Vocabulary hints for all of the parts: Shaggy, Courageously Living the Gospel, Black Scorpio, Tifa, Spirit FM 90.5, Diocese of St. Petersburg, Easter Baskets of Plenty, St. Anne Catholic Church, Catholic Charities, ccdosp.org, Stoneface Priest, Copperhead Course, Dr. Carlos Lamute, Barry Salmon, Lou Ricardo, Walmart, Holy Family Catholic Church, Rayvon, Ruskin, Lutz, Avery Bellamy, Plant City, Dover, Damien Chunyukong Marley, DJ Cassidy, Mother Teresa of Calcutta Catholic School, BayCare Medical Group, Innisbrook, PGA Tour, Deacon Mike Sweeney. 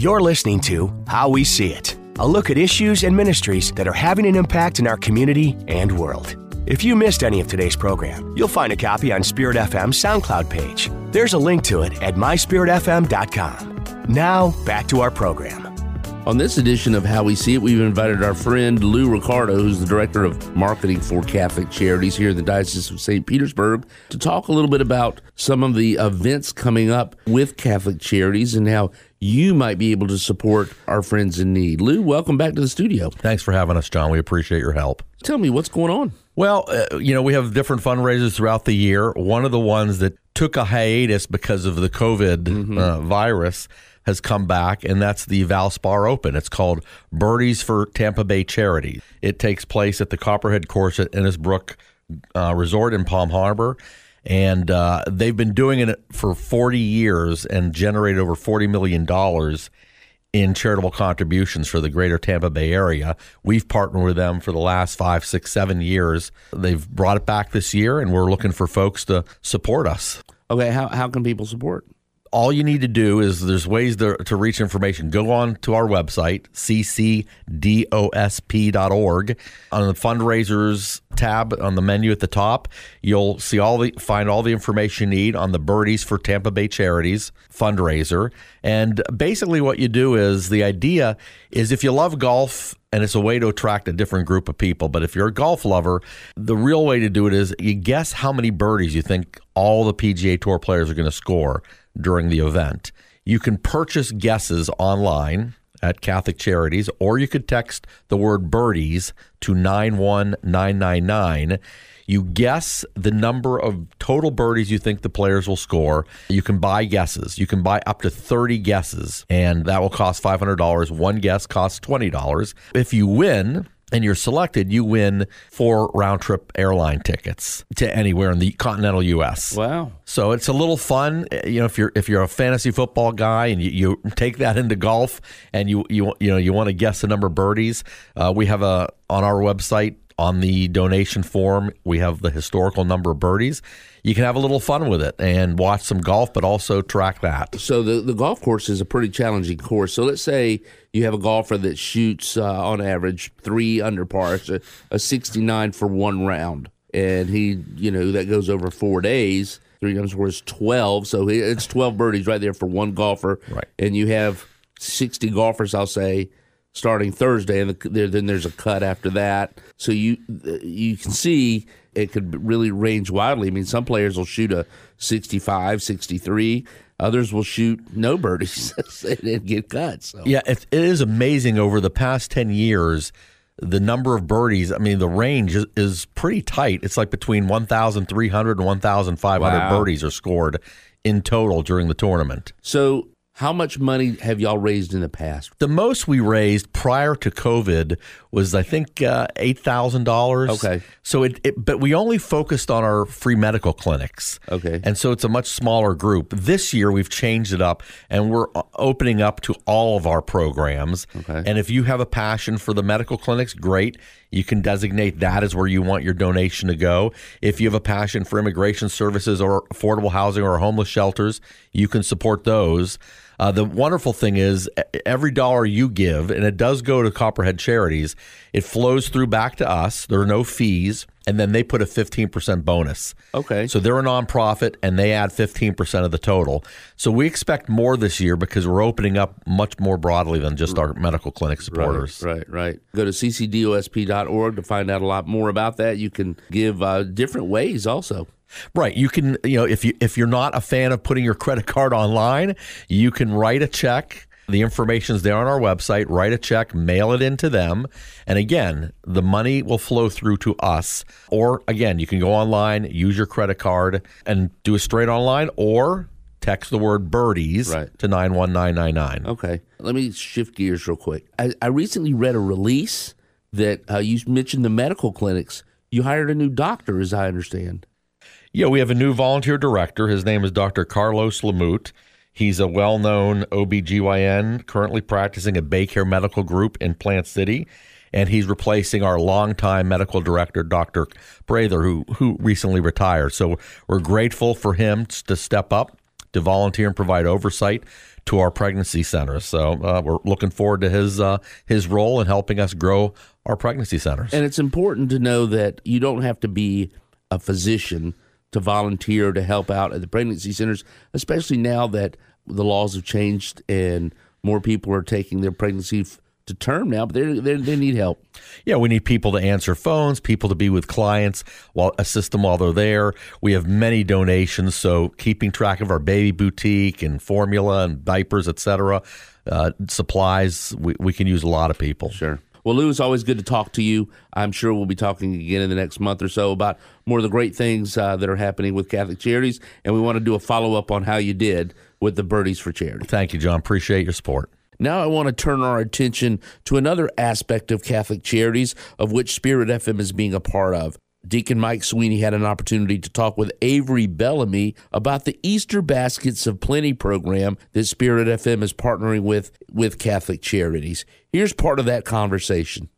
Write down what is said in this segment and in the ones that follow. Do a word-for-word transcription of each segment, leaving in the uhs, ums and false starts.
You're listening to How We See It, a look at issues and ministries that are having an impact in our community and world. If you missed any of today's program, you'll find a copy on Spirit F M's SoundCloud page. There's a link to it at my spirit f m dot com. Now, back to our program. On this edition of How We See It, we've invited our friend Lou Ricardo, who's the Director of Marketing for Catholic Charities here in the Diocese of Saint Petersburg, to talk a little bit about some of the events coming up with Catholic Charities and how you might be able to support our friends in need. Lou, welcome back to the studio. Thanks for having us, John. We appreciate your help. Tell me, what's going on? Well, uh, you know, we have different fundraisers throughout the year. One of the ones that took a hiatus because of the COVID mm-hmm. uh, virus has come back, and that's the Valspar Open. It's called Birdies for Tampa Bay Charities. It takes place at the Copperhead Course at Innisbrook uh, Resort in Palm Harbor, and uh, they've been doing it for forty years and generated over forty million dollars in charitable contributions for the greater Tampa Bay area. We've partnered with them for the last five, six, seven years. They've brought it back this year, and we're looking for folks to support us. Okay, how, how can people support? All you need to do is there's ways to, to reach information. Go on to our website, c c d o s p dot org. On the fundraisers tab on the menu at the top, you'll see all the find all the information you need on the Birdies for Tampa Bay Charities fundraiser. And basically what you do is the idea is if you love golf, and it's a way to attract a different group of people. But if you're a golf lover, the real way to do it is you guess how many birdies you think all the P G A Tour players are going to score during the event. You can purchase guesses online at Catholic Charities, or you could text the word birdies to nine one nine nine nine. You guess the number of total birdies you think the players will score. You can buy guesses. You can buy up to thirty guesses, and that will cost five hundred dollars. One guess costs twenty dollars. If you win and you're selected, you win four round-trip airline tickets to anywhere in the continental U S Wow. So it's a little fun. You know, if you're if you're a fantasy football guy and you, you take that into golf and you you you know you want to guess the number of birdies, uh, we have a on our website on the donation form, we have the historical number of birdies. You can have a little fun with it and watch some golf, but also track that. So the, the golf course is a pretty challenging course. So let's say you have a golfer that shoots, uh, on average, three under pars, a, a sixty-nine for one round. And he, you know, that goes over four days. Three times four is twelve. So he, it's twelve birdies right there for one golfer. Right. And you have sixty golfers, I'll say, starting Thursday, and the, then there's a cut after that. So you you can see it could really range widely. I mean, some players will shoot a sixty-five, sixty-three. Others will shoot no birdies and get cuts. So. Yeah, it, it is amazing over the past ten years, the number of birdies. I mean, the range is, is pretty tight. It's like between one thousand three hundred and one thousand five hundred wow. birdies are scored in total during the tournament. So how much money have y'all raised in the past? The most we raised prior to COVID was, I think, uh, eight thousand dollars. Okay. So it, it, but we only focused on our free medical clinics. Okay. And so it's a much smaller group. This year, we've changed it up, and we're opening up to all of our programs. Okay. And if you have a passion for the medical clinics, great. You can designate that as where you want your donation to go. If you have a passion for immigration services or affordable housing or homeless shelters, you can support those. Uh, the wonderful thing is every dollar you give, and it does go to Copperhead Charities, it flows through back to us. There are no fees, and then they put a fifteen percent bonus. Okay. So they're a nonprofit, and they add fifteen percent of the total. So we expect more this year because we're opening up much more broadly than just our medical clinic supporters. Right, right, right. Go to c c d o s p dot org to find out a lot more about that. You can give uh, different ways also. Right. You can, you know, if you if you're not a fan of putting your credit card online, you can write a check. The information's there on our website. Write a check, mail it in to them. And again, the money will flow through to us. Or again, you can go online, use your credit card and do it straight online, or text the word birdies right. to nine one nine nine nine. Okay. Let me shift gears real quick. I, I recently read a release that uh, you mentioned the medical clinics. You hired a new doctor, as I understand. Yeah, we have a new volunteer director. His name is Doctor Carlos Lamute. He's a well-known O B G Y N currently practicing at BayCare Medical Group in Plant City, and he's replacing our longtime medical director, Doctor Brather, who who recently retired. So we're grateful for him to step up, to volunteer and provide oversight to our pregnancy centers. So uh, we're looking forward to his uh, his role in helping us grow our pregnancy centers. And it's important to know that you don't have to be a physician to volunteer to help out at the pregnancy centers, especially now that the laws have changed and more people are taking their pregnancy f- to term now, but they they they need help. Yeah, we need people to answer phones, people to be with clients, while assist them while they're there. We have many donations, so keeping track of our baby boutique and formula and diapers, et cetera, uh, supplies, we, we can use a lot of people. Sure. Well, Lou, it's always good to talk to you. I'm sure we'll be talking again in the next month or so about more of the great things uh, that are happening with Catholic Charities, and we want to do a follow-up on how you did with the Birdies for Charity. Thank you, John. Appreciate your support. Now I want to turn our attention to another aspect of Catholic Charities, of which Spirit F M is being a part of. Deacon Mike Sweeney had an opportunity to talk with Avery Bellamy about the Easter Baskets of Plenty program that Spirit F M is partnering with with Catholic Charities. Here's part of that conversation.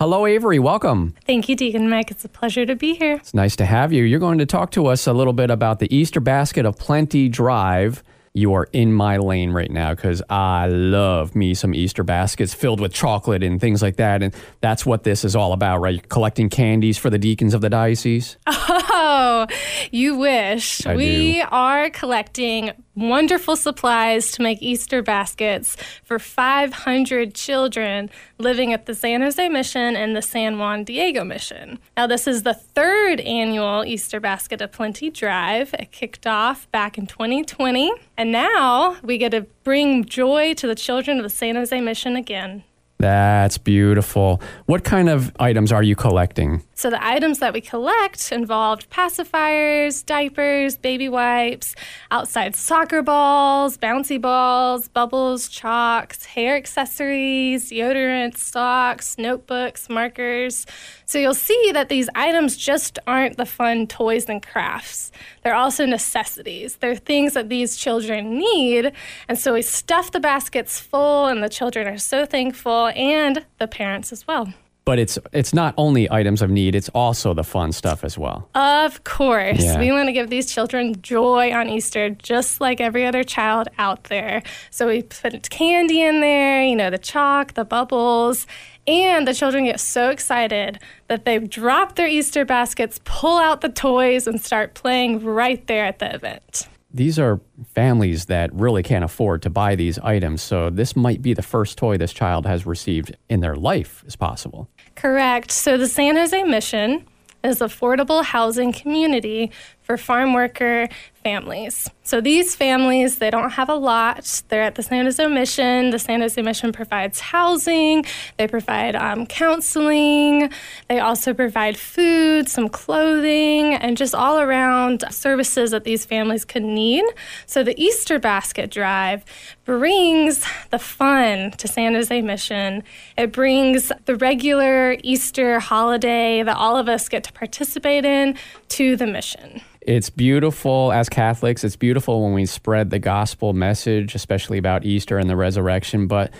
Hello, Avery. Welcome. Thank you, Deacon Mike. It's a pleasure to be here. It's nice to have you. You're going to talk to us a little bit about the Easter Basket of Plenty drive. You are in my lane right now because I love me some Easter baskets filled with chocolate and things like that. And that's what this is all about, right? You're collecting candies for the deacons of the diocese. Oh, you wish. I we do. are collecting wonderful supplies to make Easter baskets for five hundred children living at the San Jose Mission and the San Juan Diego Mission. Now, this is the third annual Easter Basket of Plenty drive. It kicked off back in twenty twenty. And now we get to bring joy to the children of the San Jose Mission again. That's beautiful. What kind of items are you collecting? So the items that we collect involved pacifiers, diapers, baby wipes, outside soccer balls, bouncy balls, bubbles, chalks, hair accessories, deodorants, socks, notebooks, markers. So you'll see that these items just aren't the fun toys and crafts. They're also necessities. They're things that these children need. And so we stuff the baskets full, and the children are so thankful, and the parents as well. But it's it's not only items of need, it's also the fun stuff as well. Of course. Yeah. We want to give these children joy on Easter, just like every other child out there. So we put candy in there, you know, the chalk, the bubbles, and the children get so excited that they drop their Easter baskets, pull out the toys, and start playing right there at the event. These are families that really can't afford to buy these items, so this might be the first toy this child has received in their life, as possible. Correct. So the San Jose Mission is an affordable housing community for farm worker families. So these families, they don't have a lot. They're at the San Jose Mission. The San Jose Mission provides housing. They provide um, counseling. They also provide food, some clothing, and just all around services that these families could need. So the Easter Basket Drive brings the fun to San Jose Mission. It brings the regular Easter holiday that all of us get to participate in to the mission. It's beautiful as Catholics. It's beautiful when we spread the gospel message, especially about Easter and the resurrection. But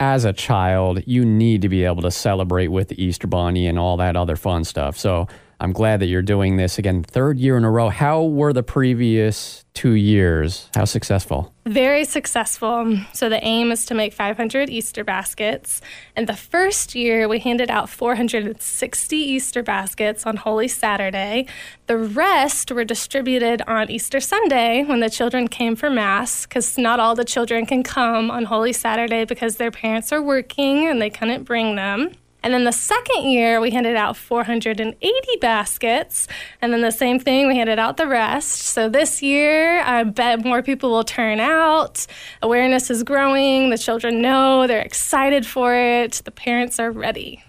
as a child, you need to be able to celebrate with the Easter Bunny and all that other fun stuff. So I'm glad that you're doing this again, third year in a row. How were the previous two years? How successful? Very successful. So the aim is to make five hundred Easter baskets. And the first year, we handed out four hundred sixty Easter baskets on Holy Saturday. The rest were distributed on Easter Sunday when the children came for Mass, because not all the children can come on Holy Saturday because their parents are working and they couldn't bring them. And then the second year, we handed out four hundred eighty baskets. And then the same thing, we handed out the rest. So this year, I bet more people will turn out. Awareness is growing. The children know. They're excited for it. The parents are ready.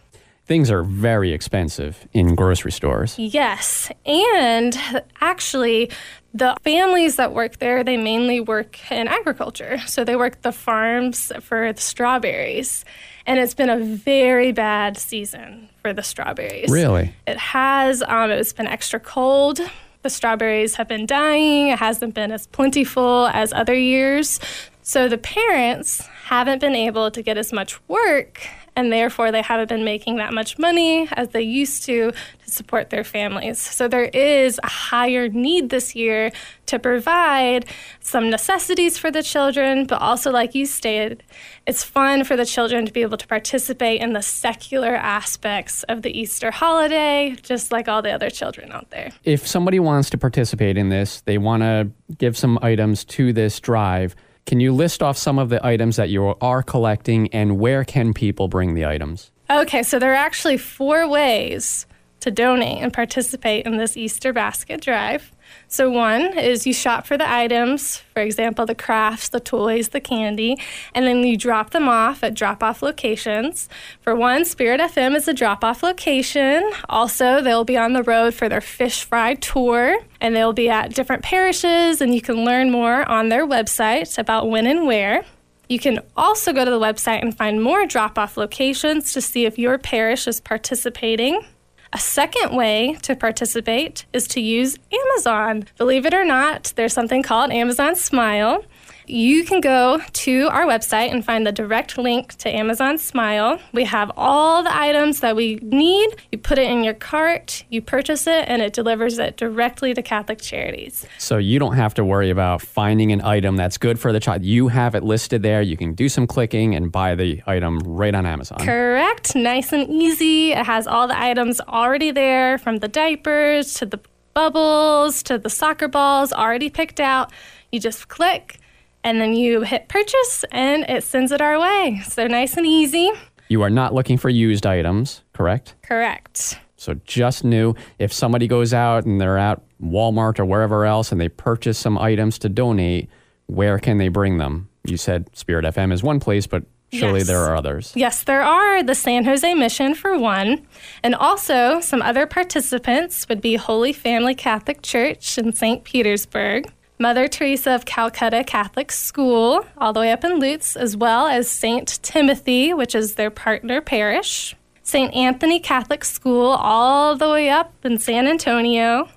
Things are very expensive in grocery stores. Yes. And actually, the families that work there, they mainly work in agriculture. So they work the farms for the strawberries. And it's been a very bad season for the strawberries. Really? It has. Um, it's been extra cold. The strawberries have been dying. It hasn't been as plentiful as other years. So the parents haven't been able to get as much work, and therefore they haven't been making that much money as they used to to support their families. So there is a higher need this year to provide some necessities for the children, but also, like you stated, it's fun for the children to be able to participate in the secular aspects of the Easter holiday, just like all the other children out there. If somebody wants to participate in this, they want to give some items to this drive, can you list off some of the items that you are collecting, and where can people bring the items? Okay, so there are actually four ways to donate and participate in this Easter basket drive. So one is you shop for the items, for example, the crafts, the toys, the candy, and then you drop them off at drop-off locations. For one, Spirit F M is a drop-off location. Also, they'll be on the road for their Fish Fry Tour, and they'll be at different parishes, and you can learn more on their website about when and where. You can also go to the website and find more drop-off locations to see if your parish is participating. A second way to participate is to use Amazon. Believe it or not, there's something called Amazon Smile. You can go to our website and find the direct link to Amazon Smile. We have all the items that we need. You put it in your cart, you purchase it, and it delivers it directly to Catholic Charities. So you don't have to worry about finding an item that's good for the child. You have it listed there. You can do some clicking and buy the item right on Amazon. Correct. Nice and easy. It has all the items already there, from the diapers to the bubbles to the soccer balls already picked out. You just click, and then you hit purchase, and it sends it our way. So nice and easy. You are not looking for used items, correct? Correct. So just new. If somebody goes out and they're at Walmart or wherever else and they purchase some items to donate, where can they bring them? You said Spirit F M is one place, but surely yes. There are others. Yes, there are. The San Jose Mission, for one. And also, some other participants would be Holy Family Catholic Church in Saint Petersburg, Mother Teresa of Calcutta Catholic School, all the way up in Lutz, as well as Saint Timothy, which is their partner parish, Saint Anthony Catholic School, all the way up in San Antonio,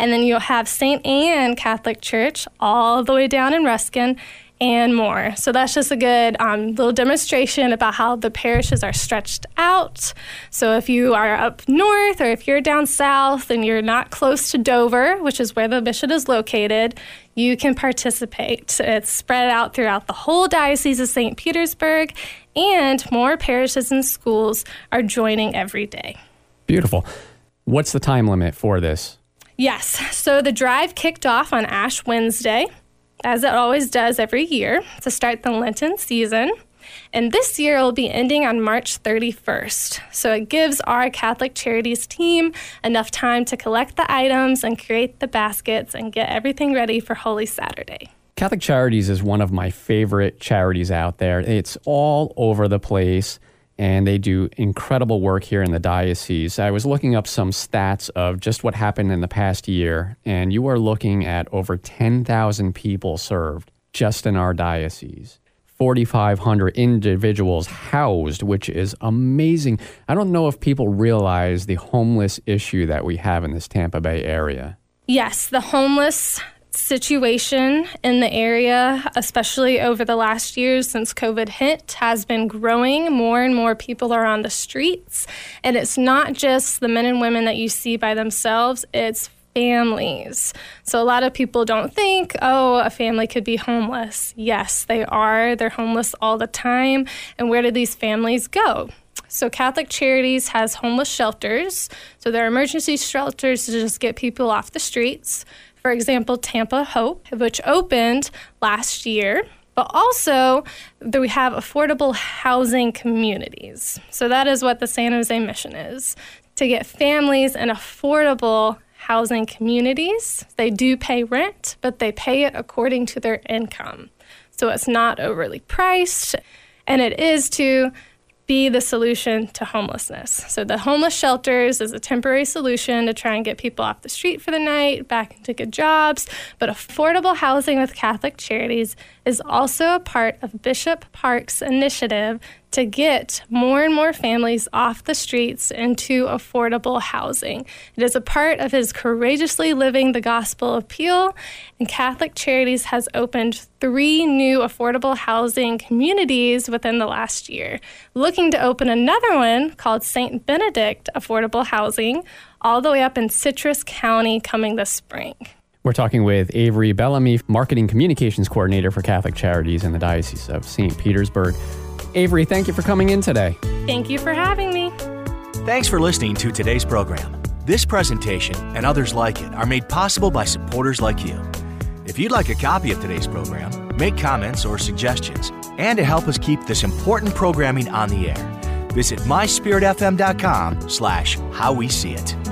and then you'll have Saint Anne Catholic Church, all the way down in Ruskin, and more. So that's just a good um, little demonstration about how the parishes are stretched out. So if you are up north, or if you're down south and you're not close to Dover, which is where the mission is located, you can participate. It's spread out throughout the whole Diocese of Saint Petersburg, and more parishes and schools are joining every day. Beautiful. What's the time limit for this? Yes. So the drive kicked off on Ash Wednesday, as it always does every year, to start the Lenten season. And this year will be ending on March thirty-first. So it gives our Catholic Charities team enough time to collect the items and create the baskets and get everything ready for Holy Saturday. Catholic Charities is one of my favorite charities out there. It's all over the place, and they do incredible work here in the diocese. I was looking up some stats of just what happened in the past year, and you are looking at over ten thousand people served just in our diocese. forty-five hundred individuals housed, which is amazing. I don't know if people realize the homeless issue that we have in this Tampa Bay area. Yes, the homeless situation in the area, especially over the last years since COVID hit, has been growing. More and more people are on the streets, and it's not just the men and women that you see by themselves, it's families. So a lot of people don't think, oh, a family could be homeless. Yes, they are. They're homeless all the time. And where do these families go? So Catholic Charities has homeless shelters. So there are emergency shelters to just get people off the streets. For example, Tampa Hope, which opened last year, but also we have affordable housing communities. So that is what the San Jose Mission is, to get families in affordable housing communities. They do pay rent, but they pay it according to their income. So it's not overly priced, and it is to be the solution to homelessness. So the homeless shelters is a temporary solution to try and get people off the street for the night, back into good jobs. But affordable housing with Catholic Charities is also a part of Bishop Park's initiative to get more and more families off the streets into affordable housing. It is a part of his Courageously Living the Gospel appeal, and Catholic Charities has opened three new affordable housing communities within the last year, looking to open another one called Saint Benedict Affordable Housing, all the way up in Citrus County coming this spring. We're talking with Avery Bellamy, Marketing Communications Coordinator for Catholic Charities in the Diocese of Saint Petersburg. Avery, thank you for coming in today. Thank you for having me. Thanks for listening to today's program. This presentation and others like it are made possible by supporters like you. If you'd like a copy of today's program, make comments or suggestions, and to help us keep this important programming on the air, visit my spirit f m dot com slash how we see it.